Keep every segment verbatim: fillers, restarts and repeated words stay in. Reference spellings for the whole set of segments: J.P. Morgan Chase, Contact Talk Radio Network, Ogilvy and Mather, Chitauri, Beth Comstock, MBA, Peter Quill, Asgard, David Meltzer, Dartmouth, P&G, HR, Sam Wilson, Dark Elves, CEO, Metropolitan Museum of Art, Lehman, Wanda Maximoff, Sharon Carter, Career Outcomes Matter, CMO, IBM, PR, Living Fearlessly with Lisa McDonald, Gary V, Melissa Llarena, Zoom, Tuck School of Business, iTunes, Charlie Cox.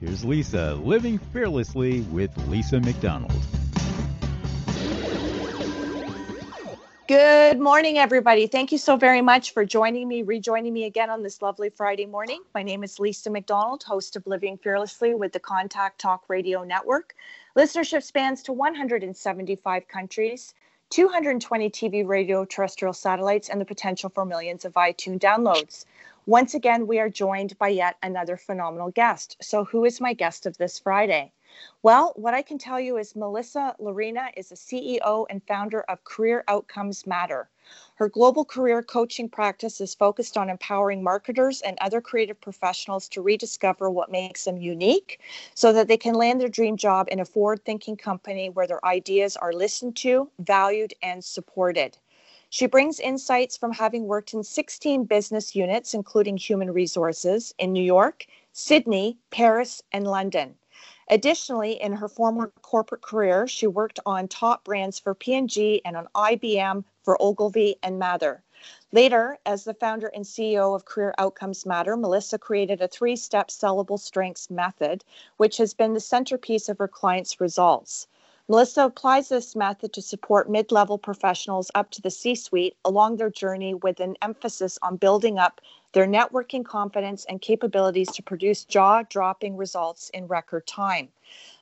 here's Lisa, Living Fearlessly with Lisa McDonald. Good morning, everybody. Thank you so very much for joining me, rejoining me again on this lovely Friday morning. My name is Lisa McDonald, host of Living Fearlessly with the Contact Talk Radio Network. Listenership spans to one hundred seventy-five countries, two hundred twenty T V, radio, terrestrial satellites, and the potential for millions of iTunes downloads. Once again, we are joined by yet another phenomenal guest. So who is my guest of this Friday? Well, what I can tell you is Melissa Llarena is the C E O and founder of Career Outcomes Matter. Her global career coaching practice is focused on empowering marketers and other creative professionals to rediscover what makes them unique so that they can land their dream job in a forward-thinking company where their ideas are listened to, valued, and supported. She brings insights from having worked in sixteen business units, including human resources, in New York, Sydney, Paris, and London. Additionally, in her former corporate career, she worked on top brands for P and G and on I B M for Ogilvy and Mather. Later, as the founder and C E O of Career Outcomes Matter, Melissa created a three-step sellable strengths method, which has been the centerpiece of her clients' results. Melissa applies this method to support mid-level professionals up to the C-suite along their journey with an emphasis on building up their networking competence and capabilities to produce jaw-dropping results in record time.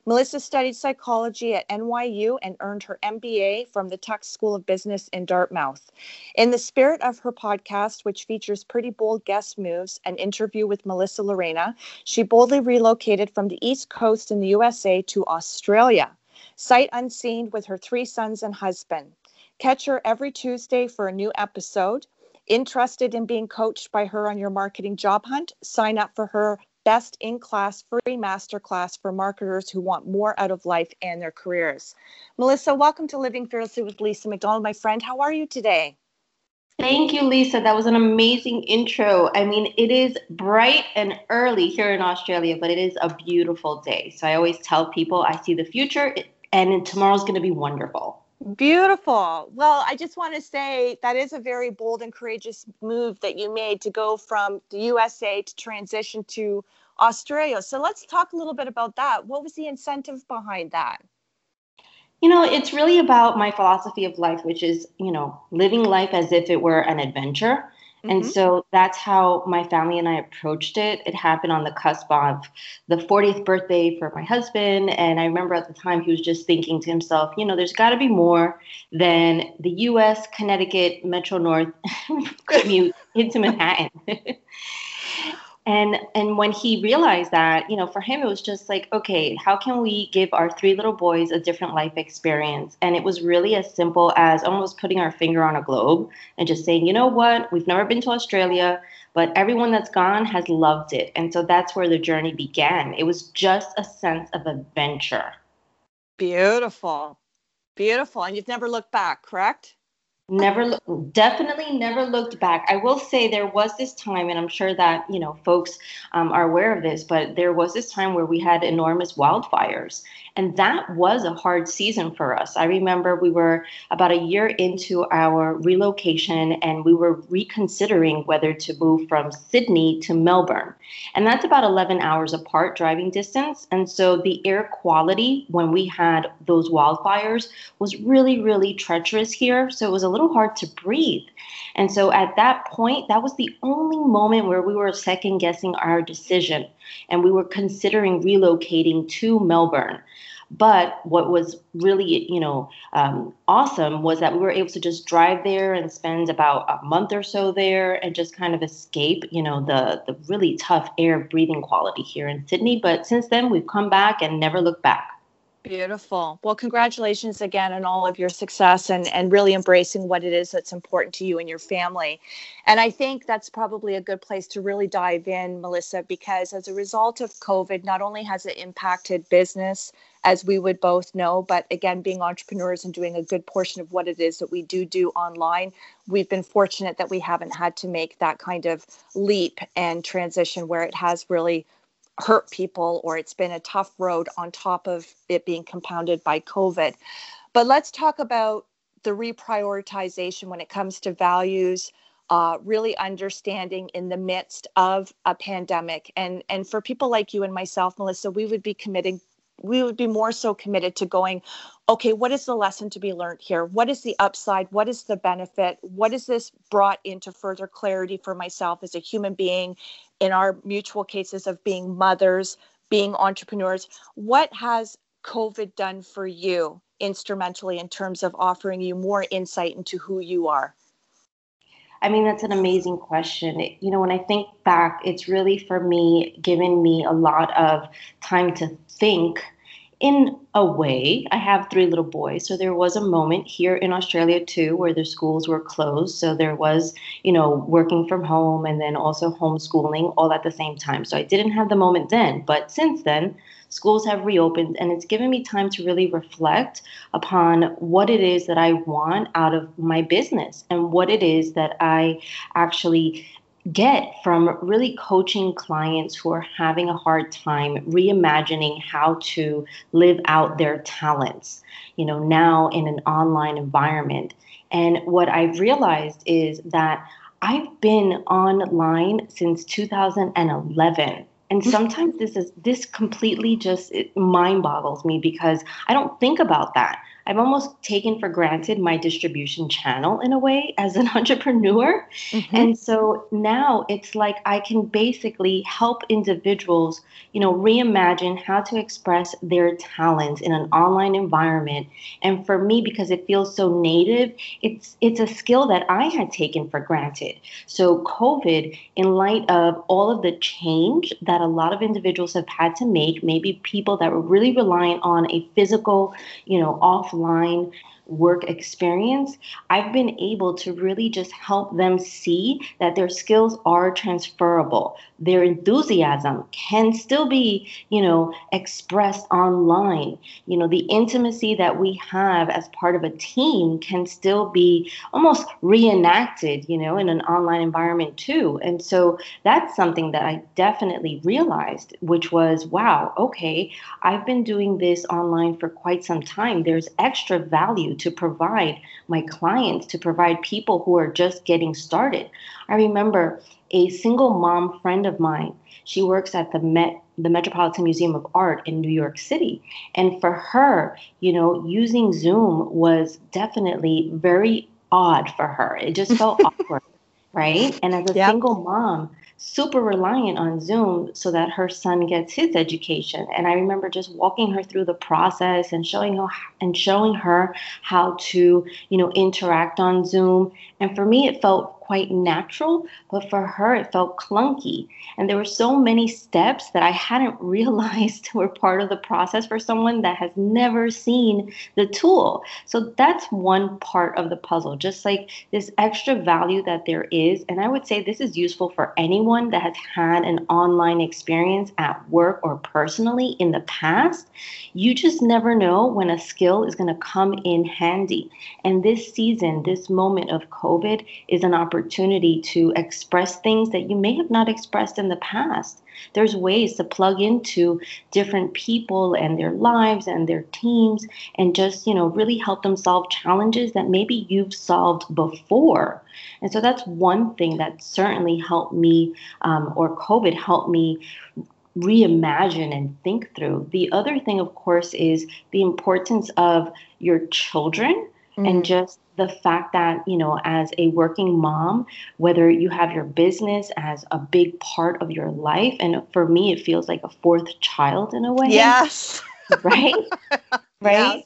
Melissa studied psychology at N Y U and earned her M B A from the Tuck School of Business in Dartmouth. In the spirit of her podcast, which features pretty bold guest moves, an interview with Melissa Llarena, she boldly relocated from the East Coast in the U S A to Australia. Sight unseen with her three sons and husband. Catch her every Tuesday for a new episode. Interested in being coached by her on your marketing job hunt? Sign up for her best-in-class free masterclass for marketers who want more out of life and their careers. Melissa, welcome to Living Fearlessly with Lisa McDonald, my friend. How are you today? Thank you, Lisa. That was an amazing intro. I mean, it is bright and early here in Australia, but it is a beautiful day. So I always tell people I see the future, and tomorrow's going to be wonderful. Beautiful. Well, I just want to say that is a very bold and courageous move that you made to go from the U S A to transition to Australia. So let's talk a little bit about that. What was the incentive behind that? You know, it's really about my philosophy of life, which is, you know, living life as if it were an adventure. Mm-hmm. And so that's how my family and I approached it. It happened on the cusp of the fortieth birthday for my husband. And I remember at the time he was just thinking to himself, you know, there's got to be more than the U S, Connecticut, Metro North commute into Manhattan. And and when he realized that, you know, for him, it was just like, okay, how can we give our three little boys a different life experience? And it was really as simple as almost putting our finger on a globe and just saying, you know what, we've never been to Australia, but everyone that's gone has loved it. And so that's where the journey began. It was just a sense of adventure. Beautiful. Beautiful. And you've never looked back, correct? Never, definitely never looked back. I will say there was this time, and I'm sure that, you know, folks um, are aware of this, but there was this time where we had enormous wildfires. And that was a hard season for us. I remember we were about a year into our relocation and we were reconsidering whether to move from Sydney to Melbourne. And that's about eleven hours apart driving distance. And so the air quality when we had those wildfires was really, really treacherous here. So it was a little hard to breathe. And so at that point, that was the only moment where we were second guessing our decision and we were considering relocating to Melbourne. But what was really, you know, um, awesome was that we were able to just drive there and spend about a month or so there and just kind of escape, you know, the, the really tough air breathing quality here in Sydney. But since then, we've come back and never looked back. Beautiful. Well, congratulations again on all of your success and, and really embracing what it is that's important to you and your family. And I think that's probably a good place to really dive in, Melissa, because as a result of COVID, not only has it impacted business, as we would both know, but again, being entrepreneurs and doing a good portion of what it is that we do do online, we've been fortunate that we haven't had to make that kind of leap and transition where it has really hurt people, or it's been a tough road on top of it being compounded by COVID. But let's talk about the reprioritization when it comes to values, uh, really understanding in the midst of a pandemic. And, and for people like you and myself, Melissa, we would be committing we would be more so committed to going, okay, what is the lesson to be learned here? What is the upside? What is the benefit? What is this brought into further clarity for myself as a human being, in our mutual cases of being mothers, being entrepreneurs? What has COVID done for you instrumentally in terms of offering you more insight into who you are? I mean, that's an amazing question. It, you know, when I think back, it's really, for me, given me a lot of time to think. In a way, I have three little boys, so there was a moment here in Australia too where the schools were closed. So there was, you know, working from home and then also homeschooling all at the same time. So I didn't have the moment then, but since then, schools have reopened, and it's given me time to really reflect upon what it is that I want out of my business and what it is that I actually get from really coaching clients who are having a hard time reimagining how to live out their talents, you know, now in an online environment. And what I've realized is that I've been online since two thousand eleven. And sometimes this is this completely just it mind boggles me because I don't think about that. I've almost taken for granted my distribution channel in a way as an entrepreneur. Mm-hmm. And so now it's like I can basically help individuals, you know, reimagine how to express their talents in an online environment. And for me, because it feels so native, it's it's a skill that I had taken for granted. So COVID, in light of all of the change that a lot of individuals have had to make, maybe people that were really reliant on a physical, you know, offline Line work experience, I've been able to really just help them see that their skills are transferable. Their enthusiasm can still be, you know, expressed online. You know, the intimacy that we have as part of a team can still be almost reenacted, you know, in an online environment too. And so that's something that I definitely realized, which was, wow, okay, I've been doing this online for quite some time. There's extra value to provide my clients, to provide people who are just getting started. I remember a single mom friend of mine, she works at the Met, the Metropolitan Museum of Art in New York City. And for her, you know, using Zoom was definitely very odd for her. It just felt awkward, right? And as a yep. single mom, super reliant on Zoom so that her son gets his education. And I remember just walking her through the process and showing her and showing her how to, you know, interact on Zoom. And for me, it felt quite natural, but for her, it felt clunky. And there were so many steps that I hadn't realized were part of the process for someone that has never seen the tool. So that's one part of the puzzle, just like this extra value that there is. And I would say this is useful for anyone that has had an online experience at work or personally in the past. You just never know when a skill is going to come in handy. And this season, this moment of COVID is an opportunity opportunity to express things that you may have not expressed in the past. There's ways to plug into different people and their lives and their teams and just, you know, really help them solve challenges that maybe you've solved before. And so that's one thing that certainly helped me, um, or COVID helped me reimagine and think through. The other thing, of course, is the importance of your children. Mm-hmm. And just the fact that, you know, as a working mom, whether you have your business as a big part of your life, and for me, it feels like a fourth child in a way. Yes. right? Right? Yeah.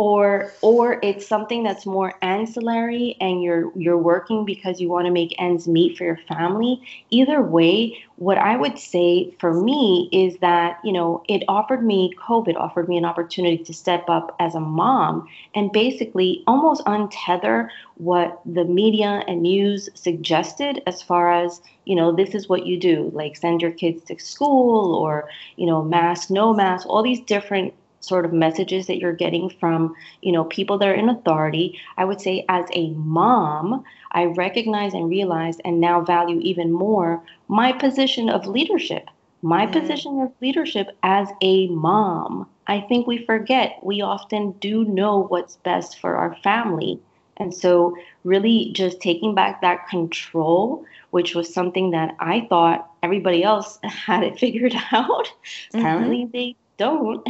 Or or it's something that's more ancillary and you're you're working because you want to make ends meet for your family. Either way, what I would say for me is that, you know, it offered me, COVID offered me an opportunity to step up as a mom and basically almost untether what the media and news suggested as far as, you know, this is what you do, like send your kids to school or, you know, mask, no mask, all these different sort of messages that you're getting from, you know, people that are in authority. I would say as a mom, I recognize and realize and now value even more my position of leadership, my mm. position of leadership as a mom. I think we forget we often do know what's best for our family. And so really just taking back that control, which was something that I thought everybody else had it figured out. Mm-hmm. Apparently they don't.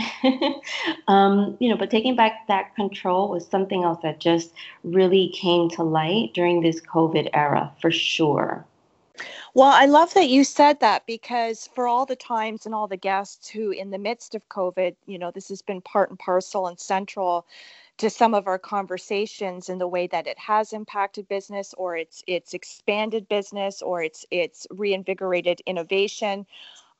um, you know, but taking back that control was something else that just really came to light during this COVID era, for sure. Well, I love that you said that, because for all the times and all the guests who in the midst of COVID, you know, this has been part and parcel and central to some of our conversations in the way that it has impacted business, or it's it's expanded business, or it's it's reinvigorated innovation.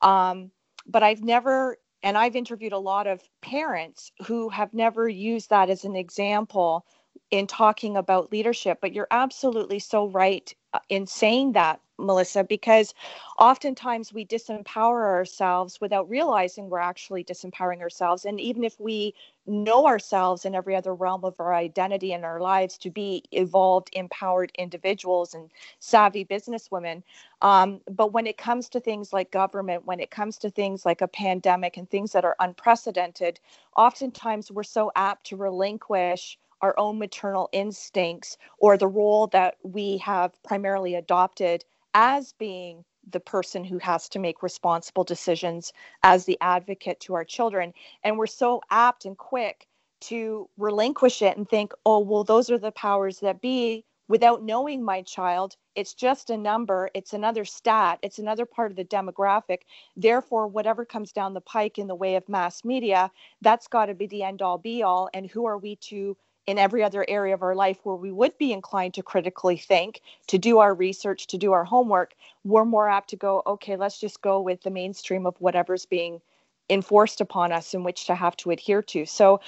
Um, but I've never And I've interviewed a lot of parents who have never used that as an example in talking about leadership. But you're absolutely so right in saying that, Melissa, because oftentimes we disempower ourselves without realizing we're actually disempowering ourselves. And even if we know ourselves in every other realm of our identity and our lives to be evolved, empowered individuals and savvy businesswomen, um, but when it comes to things like government, when it comes to things like a pandemic and things that are unprecedented, oftentimes we're so apt to relinquish our own maternal instincts or the role that we have primarily adopted as being the person who has to make responsible decisions as the advocate to our children. And we're so apt and quick to relinquish it and think, oh, well, those are the powers that be, without knowing my child. It's just a number. It's another stat. It's another part of the demographic. Therefore, whatever comes down the pike in the way of mass media, that's got to be the end all be all. And who are we to, in every other area of our life where we would be inclined to critically think, to do our research, to do our homework, we're more apt to go, okay, let's just go with the mainstream of whatever's being enforced upon us in which to have to adhere to. So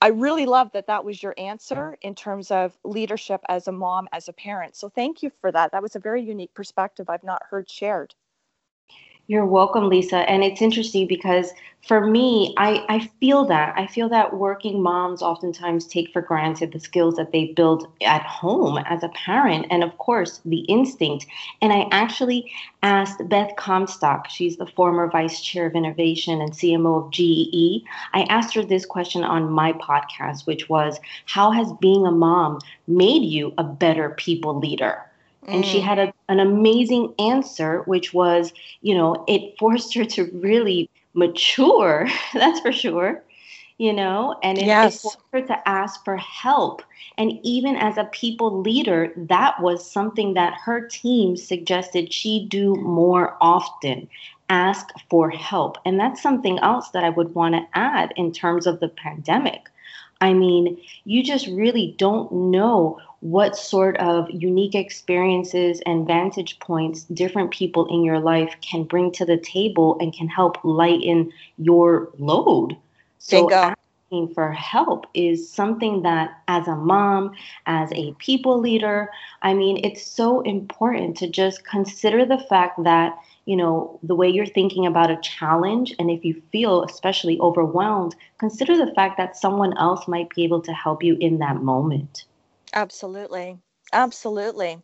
I really love that that was your answer in terms of leadership as a mom, as a parent. So thank you for that. That was a very unique perspective I've not heard shared. You're welcome, Lisa. And it's interesting because for me, I, I feel that. I feel that working moms oftentimes take for granted the skills that they build at home as a parent and, of course, the instinct. And I actually asked Beth Comstock, she's the former vice chair of innovation and C M O of G E. I asked her this question on my podcast, which was, how has being a mom made you a better people leader? And she had a, an amazing answer, which was, you know, it forced her to really mature, that's for sure, you know, and it, yes. it forced her to ask for help. And even as a people leader, that was something that her team suggested she do more often, ask for help. And that's something else that I would want to add in terms of the pandemic. I mean, you just really don't know what sort of unique experiences and vantage points different people in your life can bring to the table and can help lighten your load. So asking for help is something that as a mom, as a people leader, I mean, it's so important to just consider the fact that, you know, the way you're thinking about a challenge, and if you feel especially overwhelmed, consider the fact that someone else might be able to help you in that moment. Absolutely. Absolutely.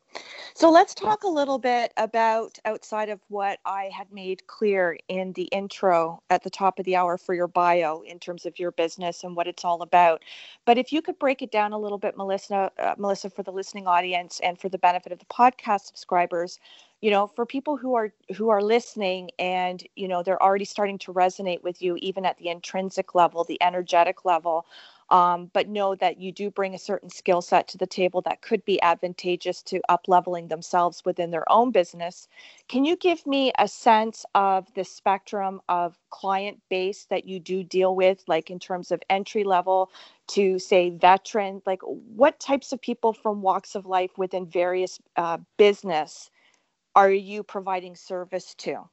So let's talk a little bit about outside of what I had made clear in the intro at the top of the hour for your bio in terms of your business and what it's all about. But if you could break it down a little bit, Melissa, uh, Melissa, for the listening audience and for the benefit of the podcast subscribers, you know, for people who are who are listening and, you know, they're already starting to resonate with you, even at the intrinsic level, the energetic level. Um, but know that you do bring a certain skill set to the table that could be advantageous to up-leveling themselves within their own business. Can you give me a sense of the spectrum of client base that you do deal with, like in terms of entry level to, say, veteran? Like, what types of people from walks of life within various uh, business are you providing service to?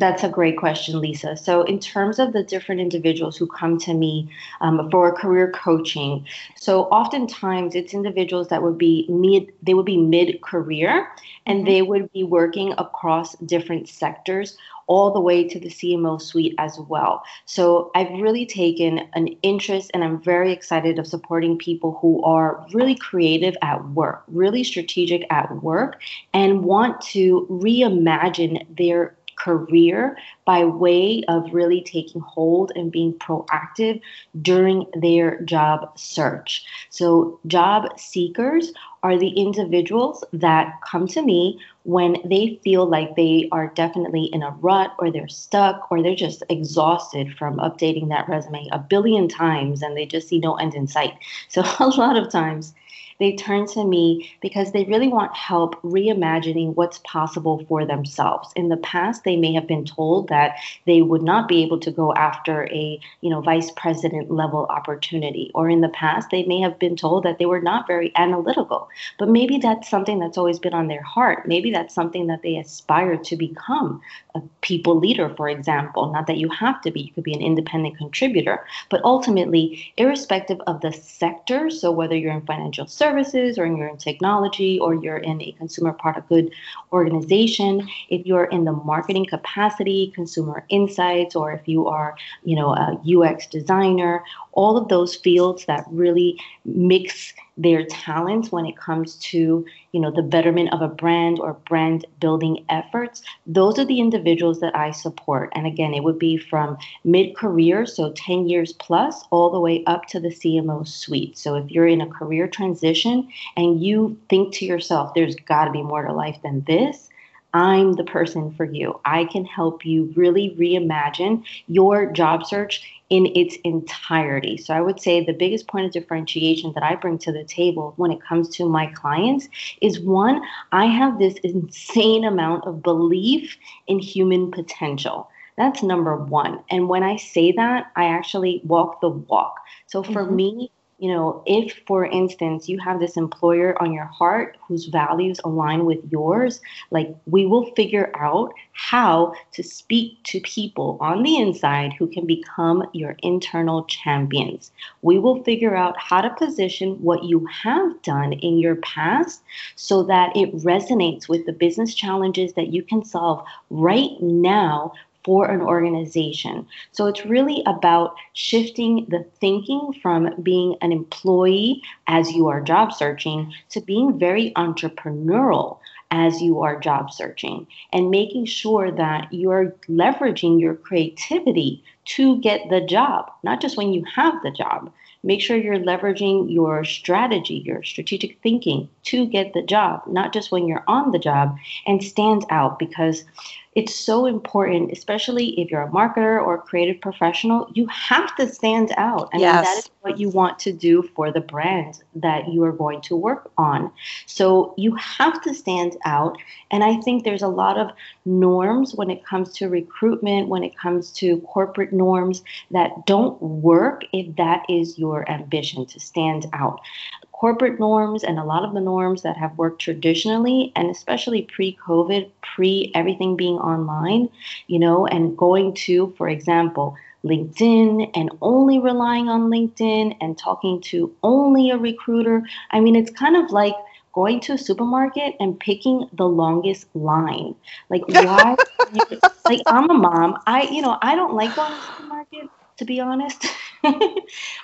That's a great question, Lisa. So in terms of the different individuals who come to me um, for career coaching, so oftentimes it's individuals that would be mid, they would be mid-career, and mm-hmm. they would be working across different sectors all the way to the C M O suite as well. So I've really taken an interest, and I'm very excited of supporting people who are really creative at work, really strategic at work, and want to reimagine their career by way of really taking hold and being proactive during their job search. So job seekers are the individuals that come to me when they feel like they are definitely in a rut, or they're stuck, or they're just exhausted from updating that resume a billion times and they just see no end in sight. So a lot of times they turn to me because they really want help reimagining what's possible for themselves. In the past, they may have been told that they would not be able to go after a, you know, vice president level opportunity, or in the past, they may have been told that they were not very analytical. But maybe that's something that's always been on their heart. Maybe that's something that they aspire to become, a people leader, for example. Not that you have to be, you could be an independent contributor, but ultimately, irrespective of the sector, so whether you're in financial services, services, or you're in technology, or you're in a consumer product good organization, if you're in the marketing capacity, consumer insights, or if you are, you know, a U X designer, all of those fields that really mix their talents when it comes to, you know, the betterment of a brand or brand building efforts, those are the individuals that I support. And again, it would be from mid-career, so ten years plus, all the way up to the C M O suite. So if you're in a career transition and you think to yourself, there's got to be more to life than this, I'm the person for you. I can help you really reimagine your job search in its entirety. So I would say the biggest point of differentiation that I bring to the table when it comes to my clients is, one, I have this insane amount of belief in human potential. That's number one. And when I say that, I actually walk the walk. So for mm-hmm. me, you know, if, for instance, you have this employer on your heart whose values align with yours, like, we will figure out how to speak to people on the inside who can become your internal champions. We will figure out how to position what you have done in your past so that it resonates with the business challenges that you can solve right now for an organization. So it's really about shifting the thinking from being an employee as you are job searching to being very entrepreneurial as you are job searching, and making sure that you're leveraging your creativity to get the job, not just when you have the job. Make sure you're leveraging your strategy, your strategic thinking to get the job, not just when you're on the job, and stand out, because it's so important, especially if you're a marketer or a creative professional, you have to stand out. I yes. mean, that is what you want to do for the brand that you are going to work on. So you have to stand out. And I think there's a lot of norms when it comes to recruitment, when it comes to corporate norms, that don't work if that is your ambition, to stand out. Corporate norms and a lot of the norms that have worked traditionally, and especially pre-COVID, pre-everything being online, you know, and going to, for example, LinkedIn, and only relying on LinkedIn and talking to only a recruiter. I mean, it's kind of like going to a supermarket and picking the longest line. Like, why? you, like, I'm a mom. I, you know, I don't like going to the supermarket, to be honest.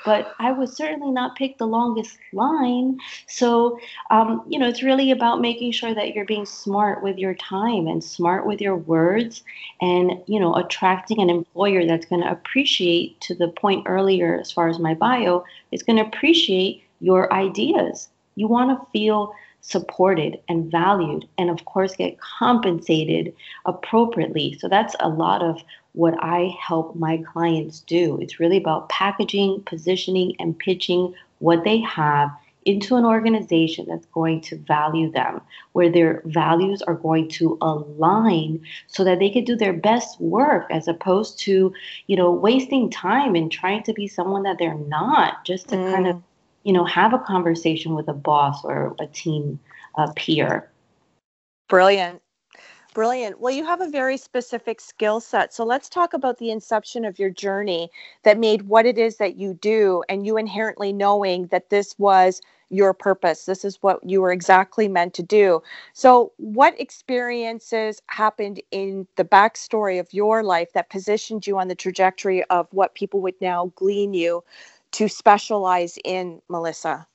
But I would certainly not pick the longest line. So, um, you know, it's really about making sure that you're being smart with your time and smart with your words, and, you know, attracting an employer that's going to appreciate, to the point earlier as far as my bio, is going to appreciate your ideas. You want to feel supported and valued, and of course get compensated appropriately. So that's a lot of what I help my clients do. It's really about packaging, positioning, and pitching what they have into an organization that's going to value them, where their values are going to align so that they can do their best work as opposed to, you know, wasting time and trying to be someone that they're not, just to mm. kind of, you know, have a conversation with a boss or a team uh, peer. Brilliant. Brilliant. Well, you have a very specific skill set. So let's talk about the inception of your journey that made what it is that you do, and you inherently knowing that this was your purpose. This is what you were exactly meant to do. So what experiences happened in the backstory of your life that positioned you on the trajectory of what people would now glean you to specialize in, Melissa?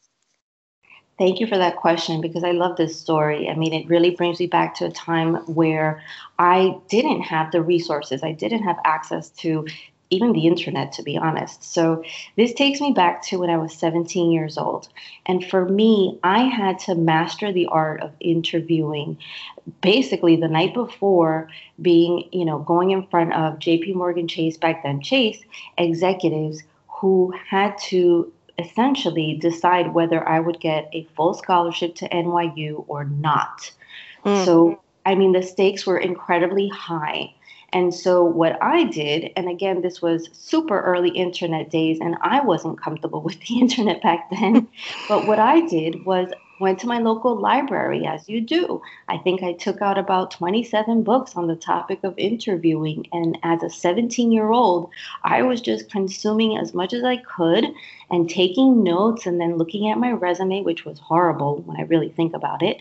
Thank you for that question, because I love this story. I mean, it really brings me back to a time where I didn't have the resources. I didn't have access to even the internet, to be honest. So this takes me back to when I was seventeen years old. And for me, I had to master the art of interviewing. Basically, the night before being, you know, going in front of J P. Morgan Chase, back then Chase, executives who had to essentially decide whether I would get a full scholarship to N Y U or not. Mm. So, I mean, the stakes were incredibly high. And so what I did, and again, this was super early internet days, and I wasn't comfortable with the internet back then. But what I did was went to my local library, as you do. I think I took out about twenty-seven books on the topic of interviewing. And as a seventeen-year-old, I was just consuming as much as I could and taking notes and then looking at my resume, which was horrible when I really think about it.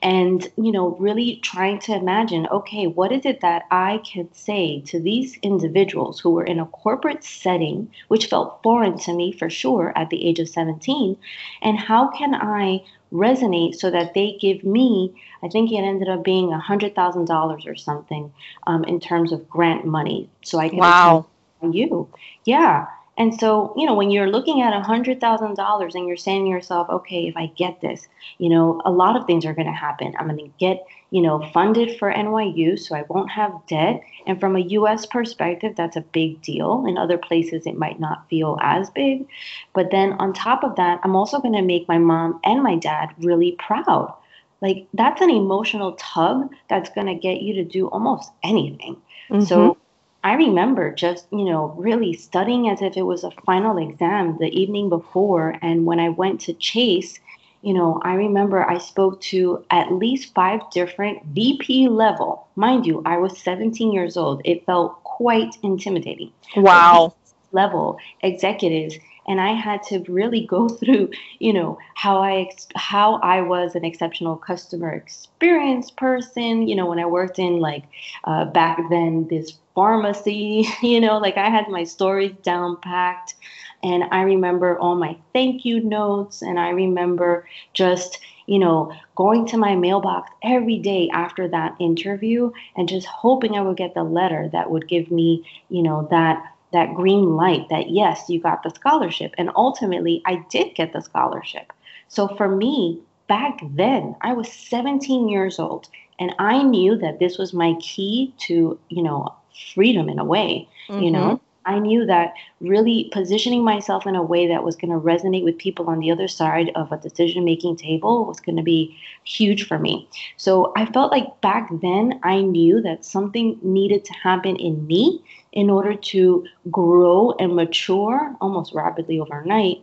And, you know, really trying to imagine, okay, what is it that I can say to these individuals who were in a corporate setting, which felt foreign to me for sure at the age of seventeen, and how can I resonate so that they give me, I think it ended up being one hundred thousand dollars or something um, in terms of grant money. So I can wow. attend you. Yeah. And so, you know, when you're looking at one hundred thousand dollars and you're saying to yourself, okay, if I get this, you know, a lot of things are going to happen. I'm going to get, you know, funded for N Y U, so I won't have debt. And from a U S perspective, that's a big deal. In other places, it might not feel as big. But then on top of that, I'm also going to make my mom and my dad really proud. Like, that's an emotional tug that's going to get you to do almost anything. Mm-hmm. So I remember just, you know, really studying as if it was a final exam the evening before. And when I went to Chase, you know, I remember I spoke to at least five different V P level. Mind you, I was seventeen years old. It felt quite intimidating. Wow. Level executives. And I had to really go through, you know, how I how I was an exceptional customer experience person. You know, when I worked in like uh, back then this pharmacy, you know, like I had my stories down packed. And I remember all my thank you notes. And I remember just, you know, going to my mailbox every day after that interview and just hoping I would get the letter that would give me, you know, that that green light that, yes, you got the scholarship. And ultimately, I did get the scholarship. So for me, back then, I was seventeen years old, and I knew that this was my key to, you know, freedom in a way. Mm-hmm. You know, I knew that really positioning myself in a way that was going to resonate with people on the other side of a decision-making table was going to be huge for me. So I felt like back then I knew that something needed to happen in me in order to grow and mature almost rapidly overnight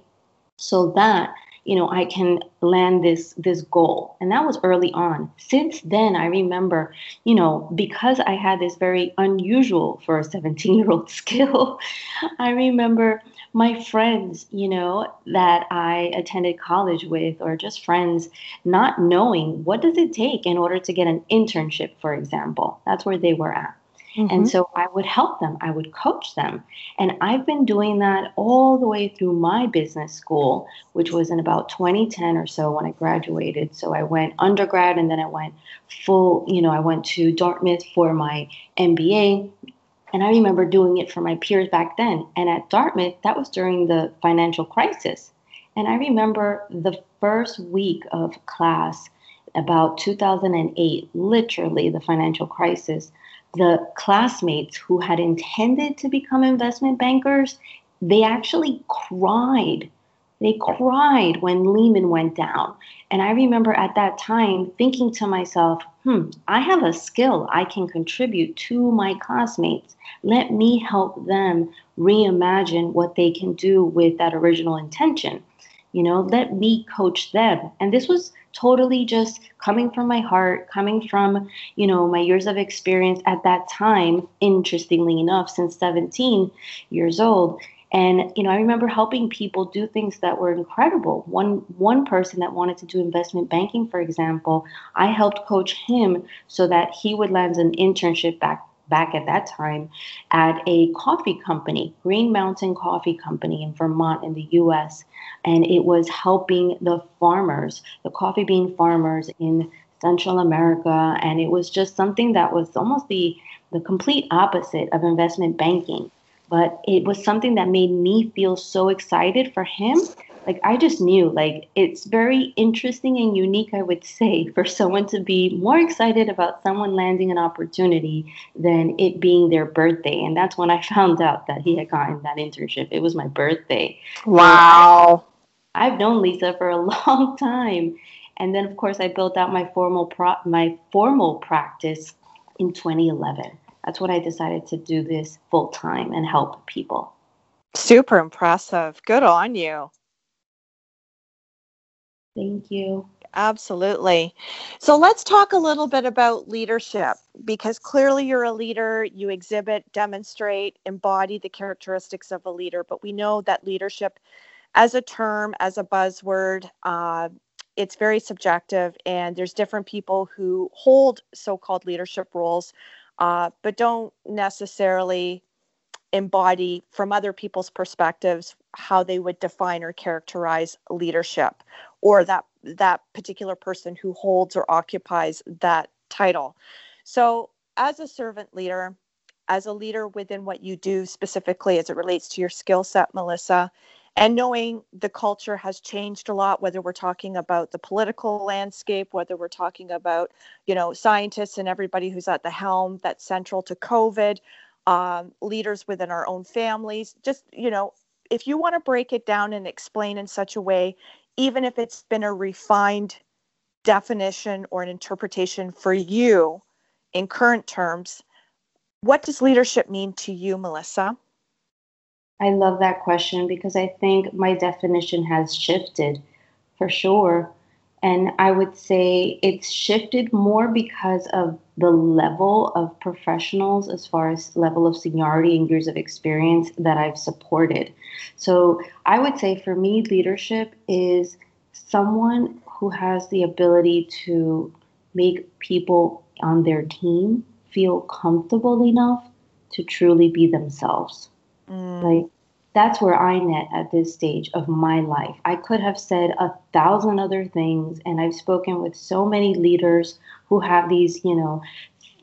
so that, you know, I can land this this goal. And that was early on. Since then, I remember, you know, because I had this very unusual for a seventeen-year-old skill, I remember my friends, you know, that I attended college with, or just friends, not knowing what does it take in order to get an internship, for example. That's where they were at. Mm-hmm. And so I would help them. I would coach them. And I've been doing that all the way through my business school, which was in about twenty ten or so when I graduated. So I went undergrad and then I went full, you know, I went to Dartmouth for my M B A. And I remember doing it for my peers back then. And at Dartmouth, that was during the financial crisis. And I remember the first week of class, about two thousand eight, literally the financial crisis, the classmates who had intended to become investment bankers, they actually cried. They cried when Lehman went down. And I remember at that time thinking to myself, hmm, I have a skill I can contribute to my classmates. Let me help them reimagine what they can do with that original intention. You know, let me coach them. And this was totally just coming from my heart, coming from, you know, my years of experience at that time, interestingly enough, since seventeen years old. And, you know, I remember helping people do things that were incredible. One one person that wanted to do investment banking, for example, I helped coach him so that he would land an internship back back at that time at a coffee company, Green Mountain Coffee Company in Vermont in the U S. And it was helping the farmers, the coffee bean farmers in Central America. And it was just something that was almost the, the complete opposite of investment banking. But it was something that made me feel so excited for him. Like, I just knew, like, it's very interesting and unique, I would say, for someone to be more excited about someone landing an opportunity than it being their birthday. And that's when I found out that he had gotten that internship. It was my birthday. Wow. I, I've known Lisa for a long time. And then, of course, I built out my formal pro- my formal practice in twenty eleven. That's when I decided to do this full time and help people. Super impressive. Good on you. Thank you. Absolutely. So let's talk a little bit about leadership, because clearly you're a leader. You exhibit, demonstrate, embody the characteristics of a leader. But we know that leadership as a term, as a buzzword, uh, it's very subjective. And there's different people who hold so-called leadership roles, Uh, but don't necessarily embody from other people's perspectives how they would define or characterize leadership or that that particular person who holds or occupies that title. So as a servant leader, as a leader within what you do specifically as it relates to your skill set, Melissa, and knowing the culture has changed a lot, whether we're talking about the political landscape, whether we're talking about, you know, scientists and everybody who's at the helm, that's central to COVID, um, leaders within our own families. Just, you know, if you want to break it down and explain in such a way, even if it's been a refined definition or an interpretation for you in current terms, what does leadership mean to you, Melissa? I love that question because I think my definition has shifted for sure. And I would say it's shifted more because of the level of professionals as far as level of seniority and years of experience that I've supported. So I would say for me, leadership is someone who has the ability to make people on their team feel comfortable enough to truly be themselves. Like, that's where I net at this stage of my life. I could have said a thousand other things, and I've spoken with so many leaders who have these, you know,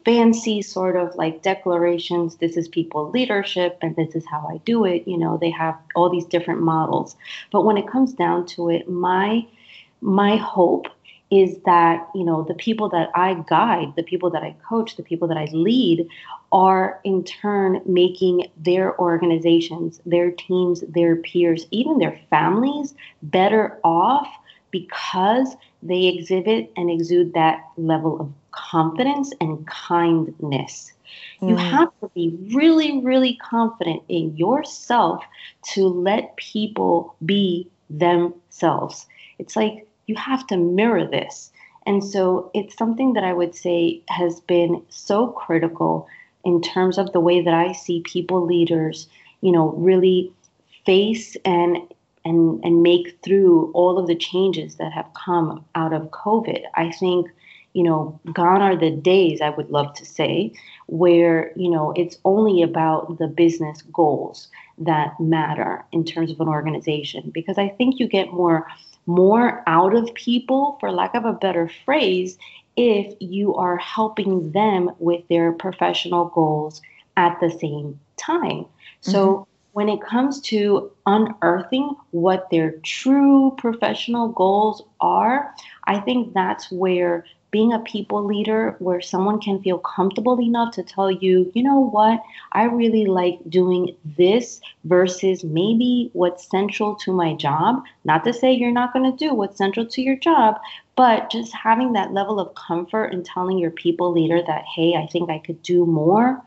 fancy sort of like declarations. This is people leadership, and this is how I do it. You know, they have all these different models. But when it comes down to it, my my hope is that, you know, the people that I guide, the people that I coach, the people that I lead are in turn making their organizations, their teams, their peers, even their families better off because they exhibit and exude that level of confidence and kindness. Mm. You have to be really, really confident in yourself to let people be themselves. It's like, you have to mirror this. And so it's something that I would say has been so critical in terms of the way that I see people leaders, you know, really face and and and make through all of the changes that have come out of COVID. I think, you know, gone are the days, I would love to say, where, you know, it's only about the business goals that matter in terms of an organization, because I think you get more more out of people, for lack of a better phrase, if you are helping them with their professional goals at the same time. Mm-hmm. So when it comes to unearthing what their true professional goals are, I think that's where being a people leader where someone can feel comfortable enough to tell you, you know what, I really like doing this versus maybe what's central to my job. Not to say you're not going to do what's central to your job, but just having that level of comfort and telling your people leader that, hey, I think I could do more,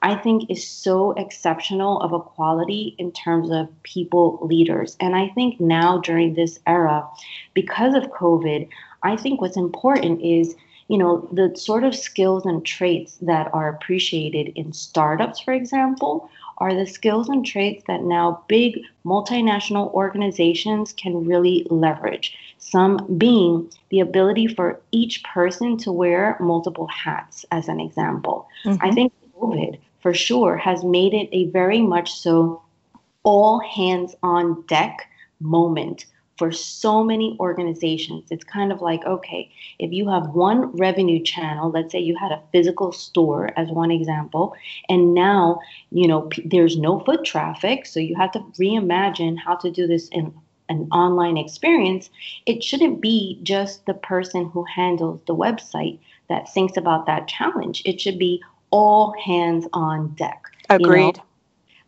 I think is so exceptional of a quality in terms of people leaders. And I think now during this era, because of COVID, I think what's important is, you know, the sort of skills and traits that are appreciated in startups, for example, are the skills and traits that now big multinational organizations can really leverage. Some being the ability for each person to wear multiple hats, as an example. Mm-hmm. I think COVID, for sure, has made it a very much so all hands on deck moment for so many organizations. It's kind of like, okay, if you have one revenue channel, let's say you had a physical store as one example, and now, you know, p- there's no foot traffic, so you have to reimagine how to do this in an online experience. It shouldn't be just the person who handles the website that thinks about that challenge. It should be all hands on deck. Agreed. You know?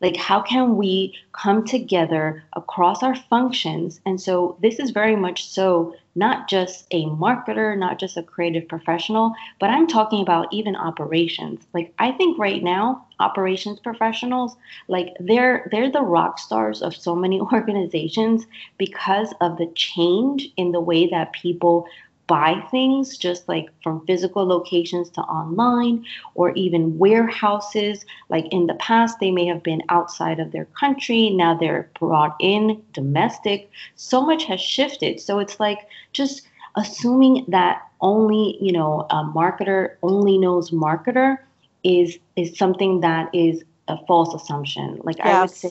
Like, how can we come together across our functions? And so this is very much so not just a marketer, not just a creative professional, but I'm talking about even operations. Like, I think right now, operations professionals, like they're they're the rock stars of so many organizations because of the change in the way that people buy things, just like from physical locations to online, or even warehouses. Like in the past, they may have been outside of their country. Now they're brought in domestic. So much has shifted. So it's like just assuming that only, you know, a marketer only knows marketer is, is something that is a false assumption. Like, yes. I would say,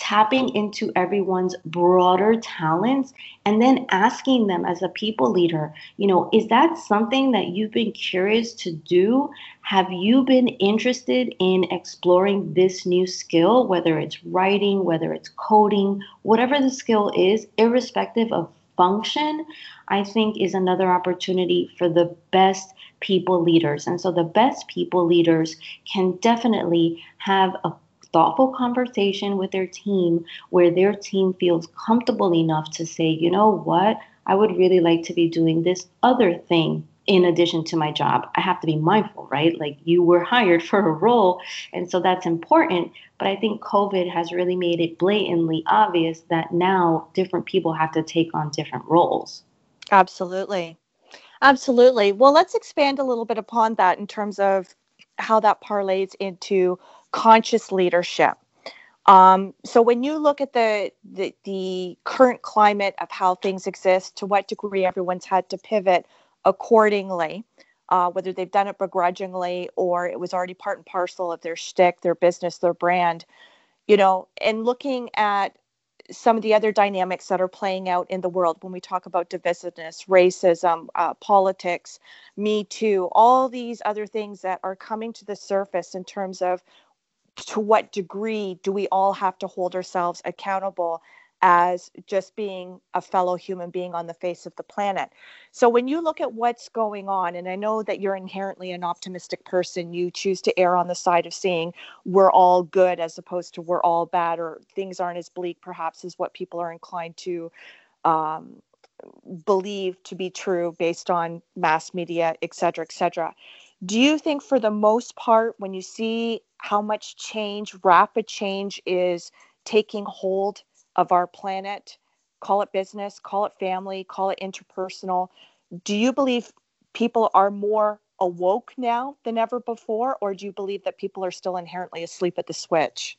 tapping into everyone's broader talents and then asking them as a people leader, you know, is that something that you've been curious to do? Have you been interested in exploring this new skill, whether it's writing, whether it's coding, whatever the skill is, irrespective of function, I think is another opportunity for the best people leaders. And so the best people leaders can definitely have a thoughtful conversation with their team where their team feels comfortable enough to say, you know what, I would really like to be doing this other thing in addition to my job. I have to be mindful, right? Like, you were hired for a role, and so that's important. But I think COVID has really made it blatantly obvious that now different people have to take on different roles. Absolutely. Absolutely. Well, let's expand a little bit upon that in terms of how that parlays into conscious leadership. Um, so when you look at the, the the current climate of how things exist, to what degree everyone's had to pivot accordingly, uh, whether they've done it begrudgingly or it was already part and parcel of their shtick, their business, their brand, you know, and looking at some of the other dynamics that are playing out in the world when we talk about divisiveness, racism, uh, politics, Me Too, all these other things that are coming to the surface in terms of to what degree do we all have to hold ourselves accountable as just being a fellow human being on the face of the planet? So when you look at what's going on, and I know that you're inherently an optimistic person, you choose to err on the side of saying we're all good as opposed to we're all bad, or things aren't as bleak perhaps as what people are inclined to um, believe to be true based on mass media, et cetera, et cetera. Do you think for the most part, when you see how much change, rapid change is taking hold of our planet, call it business, call it family, call it interpersonal, do you believe people are more awoke now than ever before, or do you believe that people are still inherently asleep at the switch?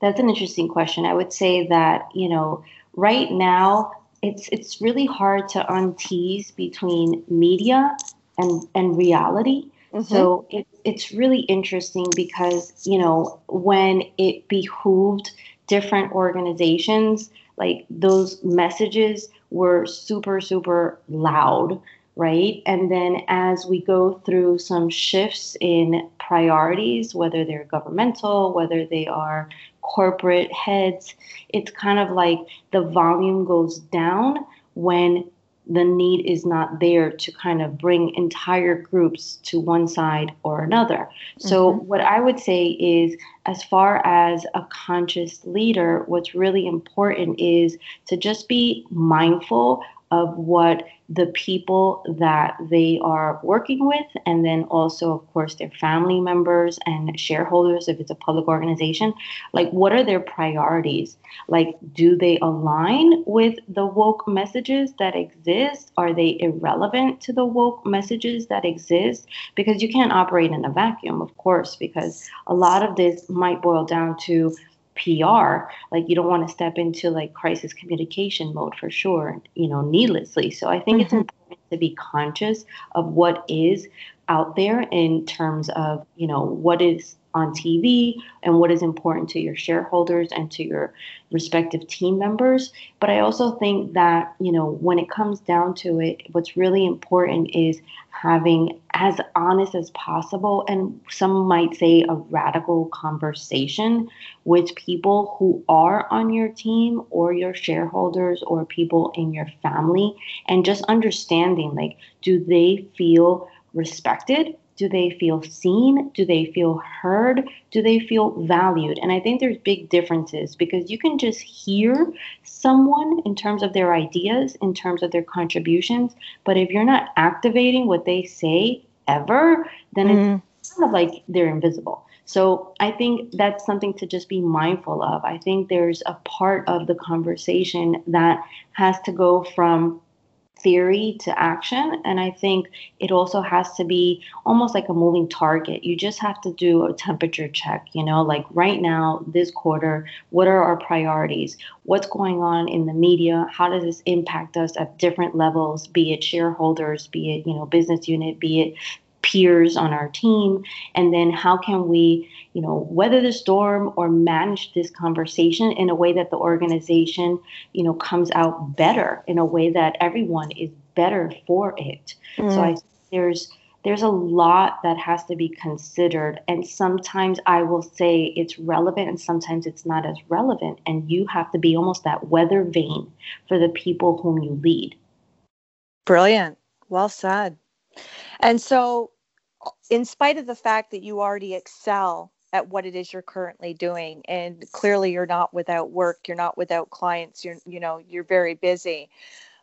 That's an interesting question. I would say that, you know, right now, it's it's really hard to untease between media and, and reality. Mm-hmm. So it, it's really interesting because, you know, when it behooved different organizations, like those messages were super, super loud, right? And then as we go through some shifts in priorities, whether they're governmental, whether they are corporate heads, it's kind of like the volume goes down when the need is not there to kind of bring entire groups to one side or another. So mm-hmm. what I would say is, as far as a conscious leader, what's really important is to just be mindful of what the people that they are working with, and then also, of course, their family members and shareholders, if it's a public organization, like, what are their priorities? Like, do they align with the woke messages that exist? Are they irrelevant to the woke messages that exist? Because you can't operate in a vacuum, of course, because a lot of this might boil down to P R, like, you don't want to step into like crisis communication mode for sure, you know, needlessly. So I think mm-hmm. it's important to be conscious of what is out there in terms of, you know, what is on T V and what is important to your shareholders and to your respective team members. But I also think that, you know, when it comes down to it, what's really important is having as honest as possible, and some might say a radical conversation with people who are on your team or your shareholders or people in your family, and just understanding, like, do they feel respected? Do they feel seen? Do they feel heard? Do they feel valued? And I think there's big differences, because you can just hear someone in terms of their ideas, in terms of their contributions, but if you're not activating what they say ever, then mm. it's kind of like they're invisible. So I think that's something to just be mindful of. I think there's a part of the conversation that has to go from theory to action. And I think it also has to be almost like a moving target. You just have to do a temperature check, you know, like right now, this quarter, what are our priorities? What's going on in the media? How does this impact us at different levels, be it shareholders, be it, you know, business unit, be it peers on our team? And then how can we, you know, weather the storm or manage this conversation in a way that the organization, you know, comes out better, in a way that everyone is better for it. Mm. So I think there's there's a lot that has to be considered. And sometimes I will say it's relevant and sometimes it's not as relevant. And you have to be almost that weather vane for the people whom you lead. Brilliant. Well said. And so, in spite of the fact that you already excel at what it is you're currently doing, and clearly you're not without work, you're not without clients, you're, you know, you're very busy,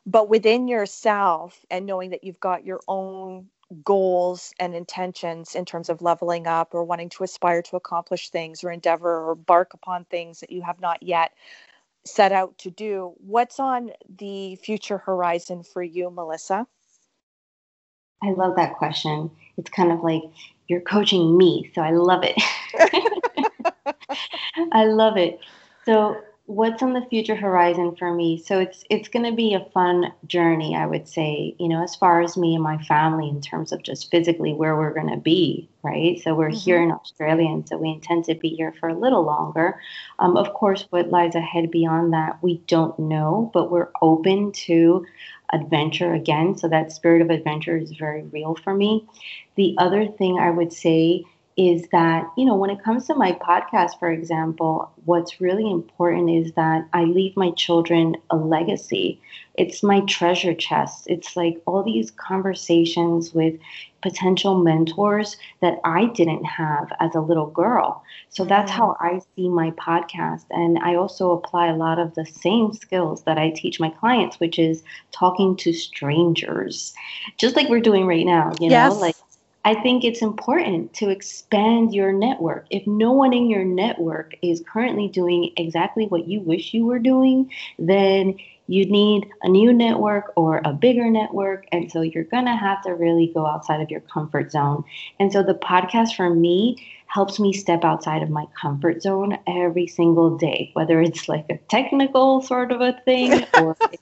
but within yourself, and knowing that you've got your own goals and intentions in terms of leveling up or wanting to aspire to accomplish things or endeavor or bark upon things that you have not yet set out to do, what's on the future horizon for you, Melissa? I love that question. It's kind of like you're coaching me, so I love it. I love it. So what's on the future horizon for me? So it's it's going to be a fun journey, I would say, you know, as far as me and my family in terms of just physically where we're going to be, right? So we're mm-hmm. here in Australia, and so we intend to be here for a little longer. Um, of course, what lies ahead beyond that, we don't know, but we're open to adventure again. So that spirit of adventure is very real for me. The other thing I would say is that, you know, when it comes to my podcast, for example, what's really important is that I leave my children a legacy. It's my treasure chest. It's like all these conversations with potential mentors that I didn't have as a little girl. So that's how I see my podcast. And I also apply a lot of the same skills that I teach my clients, which is talking to strangers, just like we're doing right now, you yes. know, like, I think it's important to expand your network. If no one in your network is currently doing exactly what you wish you were doing, then you need a new network or a bigger network. And so you're going to have to really go outside of your comfort zone. And so the podcast for me helps me step outside of my comfort zone every single day, whether it's like a technical sort of a thing or, it's,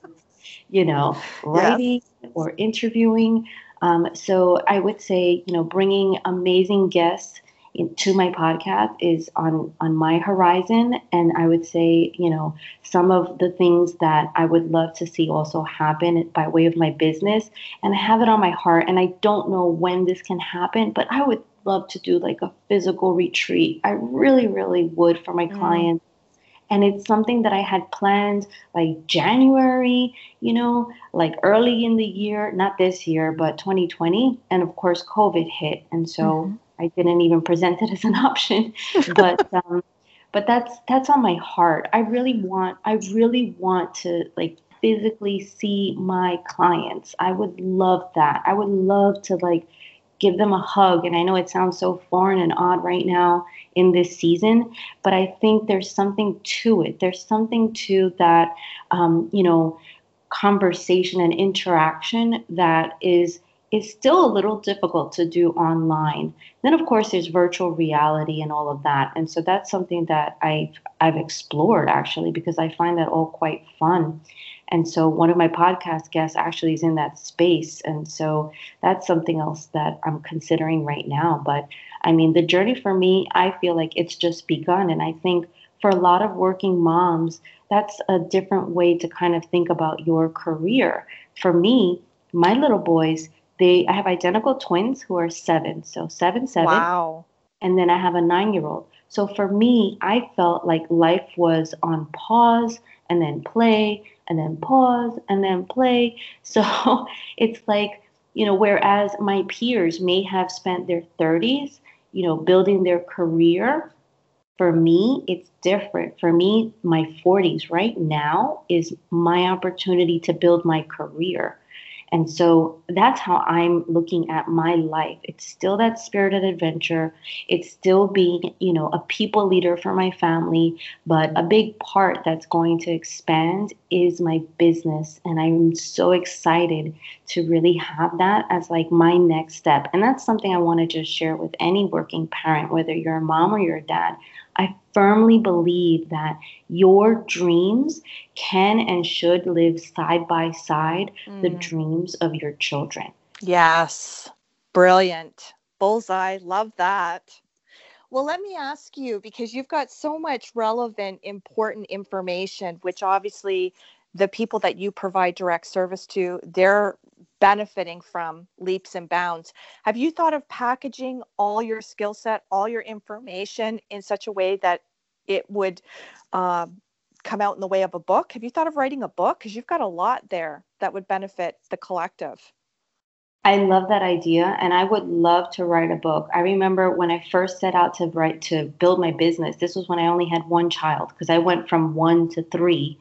you know, writing yes. or interviewing. Um, so I would say, you know, bringing amazing guests in, to my podcast is on, on my horizon. And I would say, you know, some of the things that I would love to see also happen by way of my business. And I have it on my heart, and I don't know when this can happen, but I would love to do like a physical retreat. I really, really would for my mm. clients. And it's something that I had planned like January, you know, like early in the year, not this year, but twenty twenty. And of course, COVID hit. And so mm-hmm. I didn't even present it as an option. But um, but that's that's on my heart. I really want I really want to like physically see my clients. I would love that. I would love to like give them a hug. And I know it sounds so foreign and odd right now in this season, but I think there's something to it. There's something to that, um, you know, conversation and interaction that is is still a little difficult to do online. Then, of course, there's virtual reality and all of that. And so that's something that I've, I've explored, actually, because I find that all quite fun. And so one of my podcast guests actually is in that space. And so that's something else that I'm considering right now. But I mean, the journey for me, I feel like it's just begun. And I think for a lot of working moms, that's a different way to kind of think about your career. For me, my little boys, they I have identical twins who are seven. So seven, seven. Wow. And then I have a nine-year-old. So for me, I felt like life was on pause and then play. And then pause, and then play. So it's like, you know, whereas my peers may have spent their thirties, you know, building their career, for me, it's different. For me, my forties right now is my opportunity to build my career. And so that's how I'm looking at my life. It's still that spirit of adventure. It's still being, you know, a people leader for my family. But a big part that's going to expand is my business. And I'm so excited to really have that as like my next step. And that's something I want to just share with any working parent, whether you're a mom or you're a dad. I firmly believe that your dreams can and should live side by side mm. the dreams of your children. Yes. Brilliant. Bullseye. Love that. Well, let me ask you, because you've got so much relevant, important information, which obviously the people that you provide direct service to, they're benefiting from leaps and bounds. Have you thought of packaging all your skill set, all your information in such a way that it would uh, come out in the way of a book? Have you thought of writing a book? Because you've got a lot there that would benefit the collective. I love that idea, and I would love to write a book. I remember when I first set out to write to build my business, this was when I only had one child, because I went from one to three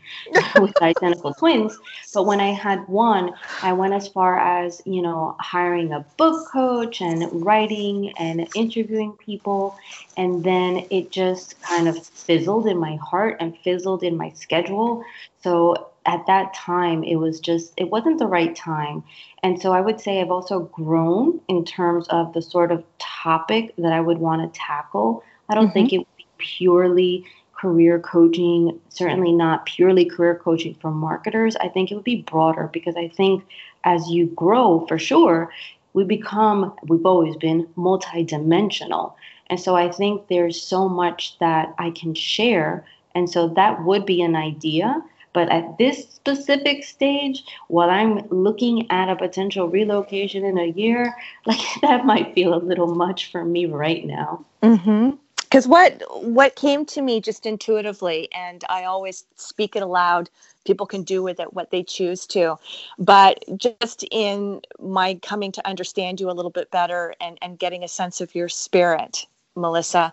with identical twins. But when I had one, I went as far as, you know, hiring a book coach and writing and interviewing people. And then it just kind of fizzled in my heart and fizzled in my schedule. So at that time, it was just, it wasn't the right time. And so I would say I've also grown in terms of the sort of topic that I would want to tackle. I don't mm-hmm. think it would be purely career coaching, certainly not purely career coaching for marketers. I think it would be broader, because I think as you grow, for sure, we become, we've always been multidimensional. And so I think there's so much that I can share. And so that would be an idea. But at this specific stage, while I'm looking at a potential relocation in a year, like that might feel a little much for me right now. Mm-hmm. Because what what came to me just intuitively, and I always speak it aloud, people can do with it what they choose to. But just in my coming to understand you a little bit better and, and getting a sense of your spirit, Melissa,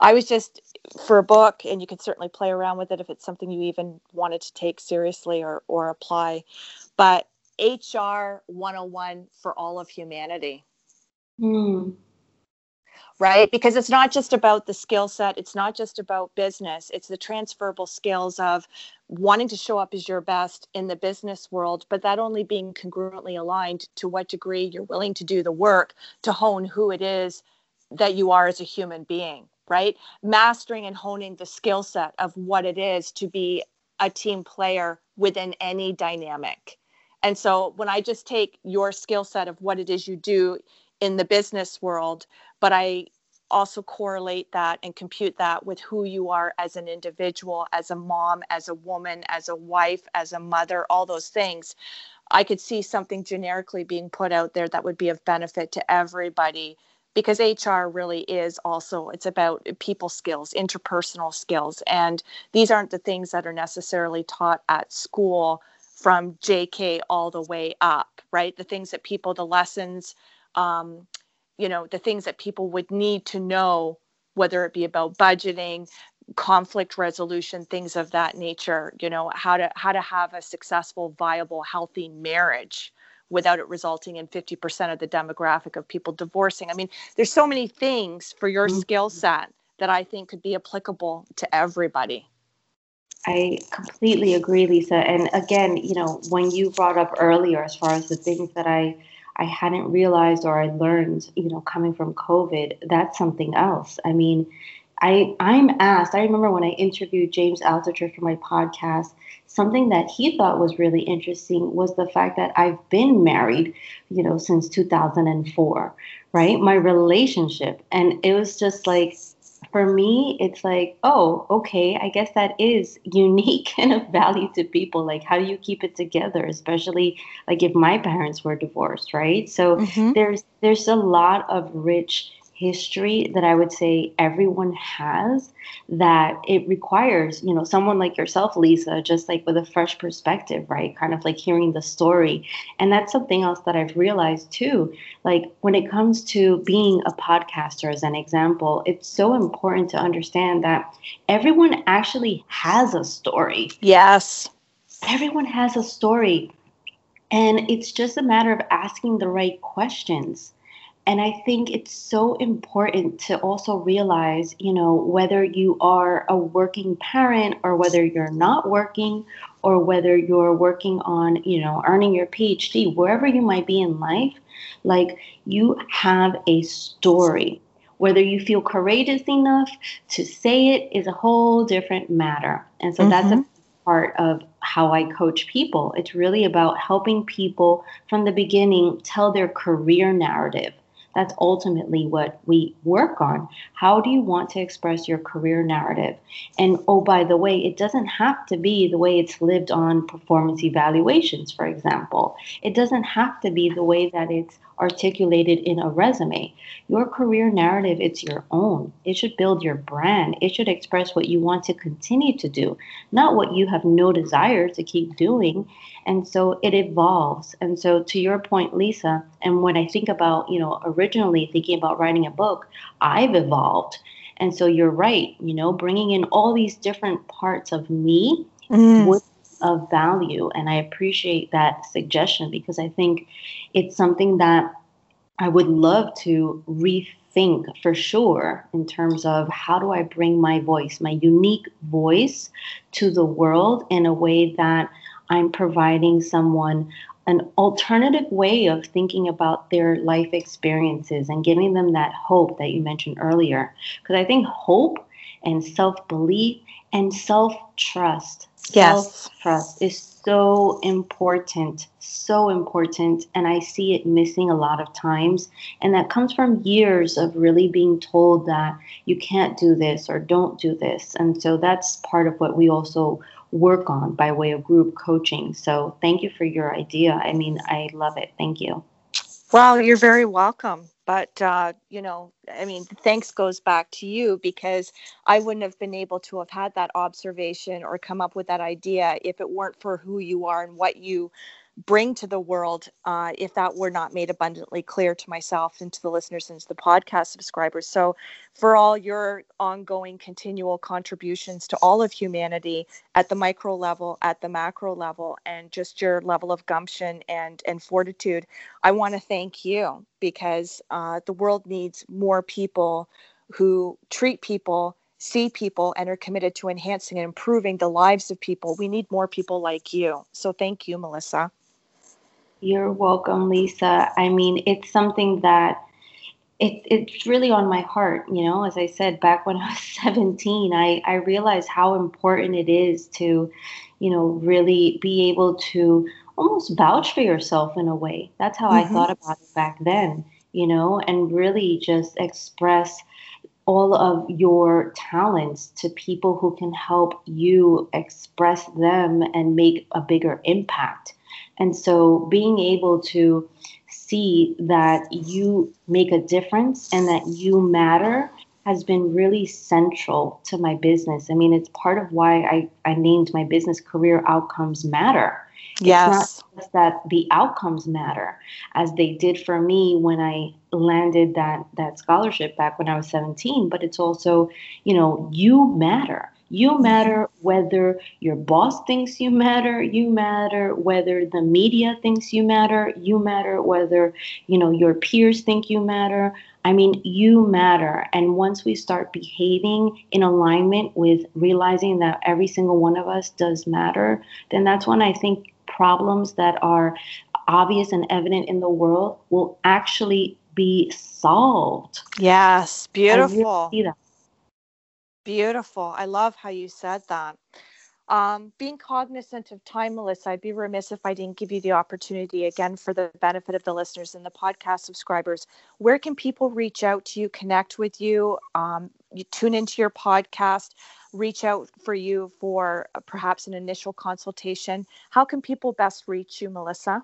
I was just, for a book, and you can certainly play around with it if it's something you even wanted to take seriously or, or apply, but H R one oh one for all of humanity. Mm. Right? Because it's not just about the skill set. It's not just about business. It's the transferable skills of wanting to show up as your best in the business world, but that only being congruently aligned to what degree you're willing to do the work to hone who it is that you are as a human being. Right? Mastering and honing the skill set of what it is to be a team player within any dynamic. And so when I just take your skill set of what it is you do in the business world, but I also correlate that and compute that with who you are as an individual, as a mom, as a woman, as a wife, as a mother, all those things, I could see something generically being put out there that would be of benefit to everybody because H R really is also, it's about people skills, interpersonal skills. And these aren't the things that are necessarily taught at school from J K all the way up, right? The things that people, the lessons, um, you know, the things that people would need to know, whether it be about budgeting, conflict resolution, things of that nature, you know, how to how to have a successful, viable, healthy marriage without it resulting in fifty percent of the demographic of people divorcing. I mean, there's so many things for your mm-hmm. skill set that I think could be applicable to everybody. I completely agree, Lisa. And again, you know, when you brought up earlier, as far as the things that I I hadn't realized or I learned, you know, coming from COVID, that's something else. I mean, I, I'm asked, I remember when I interviewed James Altucher for my podcast, something that he thought was really interesting was the fact that I've been married, you know, since two thousand four, right? My relationship. And it was just like, for me, it's like, oh, okay, I guess that is unique and of value to people. Like, how do you keep it together, especially like if my parents were divorced, right? So mm-hmm. there's there's a lot of rich history that I would say everyone has, that it requires, you know, someone like yourself, Lisa, just like with a fresh perspective, right? Kind of like hearing the story. And that's something else that I've realized too. Like when it comes to being a podcaster, as an example, it's so important to understand that everyone actually has a story. Yes. Everyone has a story. And it's just a matter of asking the right questions. And I think it's so important to also realize, you know, whether you are a working parent or whether you're not working or whether you're working on, you know, earning your P H D, wherever you might be in life, like you have a story. Whether you feel courageous enough to say it is a whole different matter. And so mm-hmm. that's a part of how I coach people. It's really about helping people from the beginning tell their career narrative. That's ultimately what we work on. How do you want to express your career narrative? And oh, by the way, it doesn't have to be the way it's lived on performance evaluations, for example. It doesn't have to be the way that it's articulated in a resume. Your career narrative, it's your own. It should build your brand. It should express what you want to continue to do, not what you have no desire to keep doing. And so it evolves. And so to your point, Lisa, and when I think about, you know, originally thinking about writing a book, I've evolved. And so you're right, you know, bringing in all these different parts of me mm. was of value. And I appreciate that suggestion because I think it's something that I would love to rethink for sure in terms of how do I bring my voice, my unique voice to the world in a way that I'm providing someone an alternative way of thinking about their life experiences and giving them that hope that you mentioned earlier. Because I think hope and self-belief and self-trust, yes. self-trust is so important, so important. And I see it missing a lot of times. And that comes from years of really being told that you can't do this or don't do this. And so that's part of what we also work on by way of group coaching. So thank you for your idea. I mean, I love it. Thank you. Well, you're very welcome. But, uh, you know, I mean, thanks goes back to you because I wouldn't have been able to have had that observation or come up with that idea if it weren't for who you are and what you bring to the world, uh, if that were not made abundantly clear to myself and to the listeners and to the podcast subscribers. So for all your ongoing continual contributions to all of humanity at the micro level, at the macro level, and just your level of gumption and, and fortitude, I want to thank you because uh, the world needs more people who treat people, see people, and are committed to enhancing and improving the lives of people. We need more people like you. So thank you, Melissa. You're welcome, Lisa. I mean, it's something that it, it's really on my heart. You know, as I said, back when I was seventeen, I, I realized how important it is to, you know, really be able to almost vouch for yourself in a way. That's how mm-hmm. I thought about it back then, you know, and really just express all of your talents to people who can help you express them and make a bigger impact. And so being able to see that you make a difference and that you matter has been really central to my business. I mean, it's part of why I, I named my business Career Outcomes Matter. Yes. It's not just that the outcomes matter, as they did for me when I landed that, that scholarship back when I was seventeen, but it's also, you know, you matter. You matter whether your boss thinks you matter, you matter whether the media thinks you matter, you matter whether, you know, your peers think you matter. I mean, you matter. And once we start behaving in alignment with realizing that every single one of us does matter, then that's when I think problems that are obvious and evident in the world will actually be solved. Yes, beautiful. I really see that. Beautiful. I love how you said that. Um, being cognizant of time, Melissa, I'd be remiss if I didn't give you the opportunity again for the benefit of the listeners and the podcast subscribers. Where can people reach out to you, connect with you, um, you tune into your podcast, reach out for you for uh, perhaps an initial consultation? How can people best reach you, Melissa?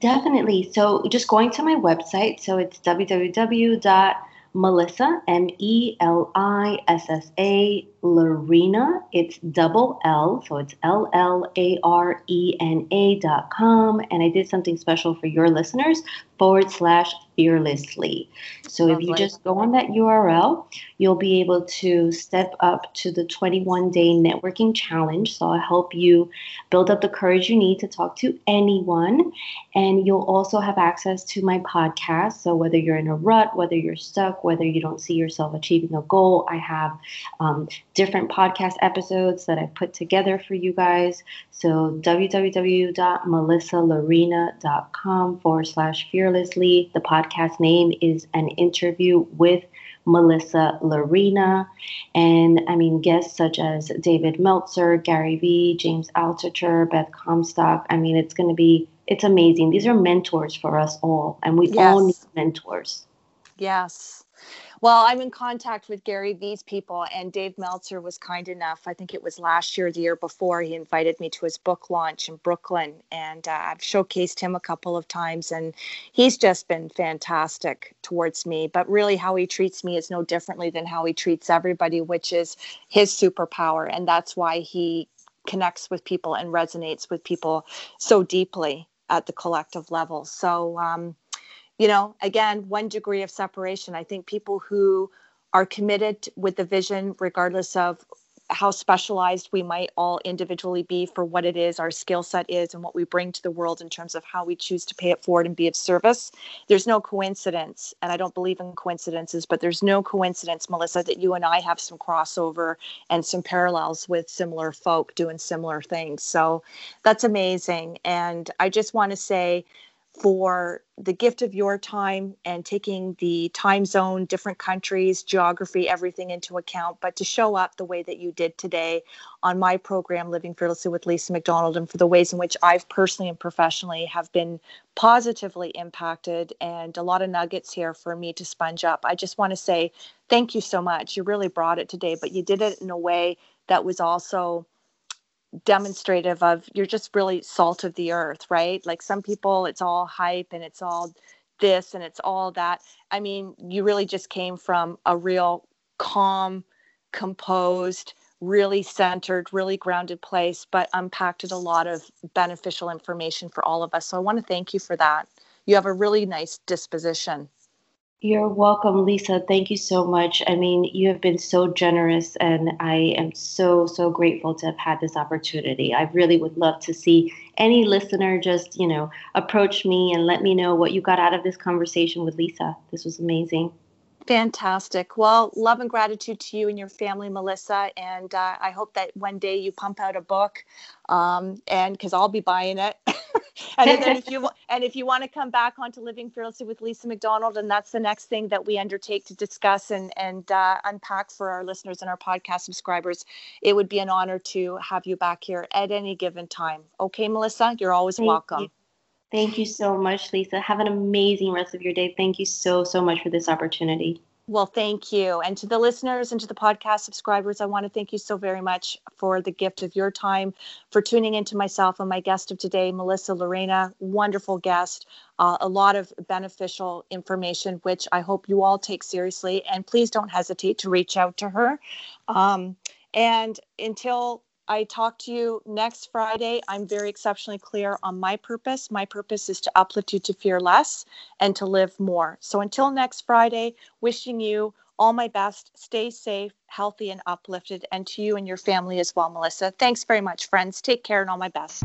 Definitely. So just going to my website. So it's www dot Melissa, M E L I S S A, Llarena, it's double L, so it's L L A R E N A dot com, and I did something special for your listeners, forward slash fearlessly. So lovely. If you just go on that U R L, you'll be able to step up to the twenty-one day networking challenge. So I'll help you build up the courage you need to talk to anyone. And you'll also have access to my podcast. So whether you're in a rut, whether you're stuck, whether you don't see yourself achieving a goal, I have um, different podcast episodes that I put together for you guys. So www dot melissa llarena dot com forward slash fearlessly. The podcast name is An Interview with Melissa Llarena. And I mean, guests such as David Meltzer, Gary V, James Altucher, Beth Comstock. I mean, it's going to be, it's amazing. These are mentors for us all. And we yes. all need mentors. Yes. Well, I'm in contact with Gary V's people, and Dave Meltzer was kind enough. I think it was last year, the year before, he invited me to his book launch in Brooklyn, and uh, I've showcased him a couple of times, and he's just been fantastic towards me. But really, how he treats me is no differently than how he treats everybody, which is his superpower, and that's why he connects with people and resonates with people so deeply at the collective level. So, um, you know, again, one degree of separation. I think people who are committed with the vision, regardless of how specialized we might all individually be for what it is, our skill set is, and what we bring to the world in terms of how we choose to pay it forward and be of service. There's no coincidence, and I don't believe in coincidences, but there's no coincidence, Melissa, that you and I have some crossover and some parallels with similar folk doing similar things. So that's amazing. And I just want to say, for the gift of your time and taking the time zone, different countries, geography, everything into account, but to show up the way that you did today on my program, Living Fearlessly with Lisa McDonald, and for the ways in which I've personally and professionally have been positively impacted, and a lot of nuggets here for me to sponge up. I just want to say thank you so much. You really brought it today, but you did it in a way that was also demonstrative of you're just really salt of the earth, right? Like some people, it's all hype and it's all this and it's all that. I mean, you really just came from a real calm, composed, really centered, really grounded place, but unpacked a lot of beneficial information for all of us. So I want to thank you for that. You have a really nice disposition. You're welcome, Lisa. Thank you so much. I mean, you have been so generous, and I am so, so grateful to have had this opportunity. I really would love to see any listener just, you know, approach me and let me know what you got out of this conversation with Lisa. This was amazing. Fantastic. Well, love and gratitude to you and your family, Melissa. And uh, I hope that one day you pump out a book, um, and because I'll be buying it. And then if you and if you want to come back onto Living Fearlessly with Lisa McDonald, and that's the next thing that we undertake to discuss and and uh, unpack for our listeners and our podcast subscribers, it would be an honor to have you back here at any given time. Okay, Melissa, you're always Thank welcome. You. Thank you so much, Lisa. Have an amazing rest of your day. Thank you so, so much for this opportunity. Well, thank you. And to the listeners and to the podcast subscribers, I want to thank you so very much for the gift of your time, for tuning in to myself and my guest of today, Melissa Llarena, wonderful guest, uh, a lot of beneficial information, which I hope you all take seriously. And please don't hesitate to reach out to her. Um, and until I talk to you next Friday, I'm very exceptionally clear on my purpose. My purpose is to uplift you to fear less and to live more. So until next Friday, wishing you all my best. Stay safe, healthy, and uplifted. And to you and your family as well, Melissa. Thanks very much, friends. Take care and all my best.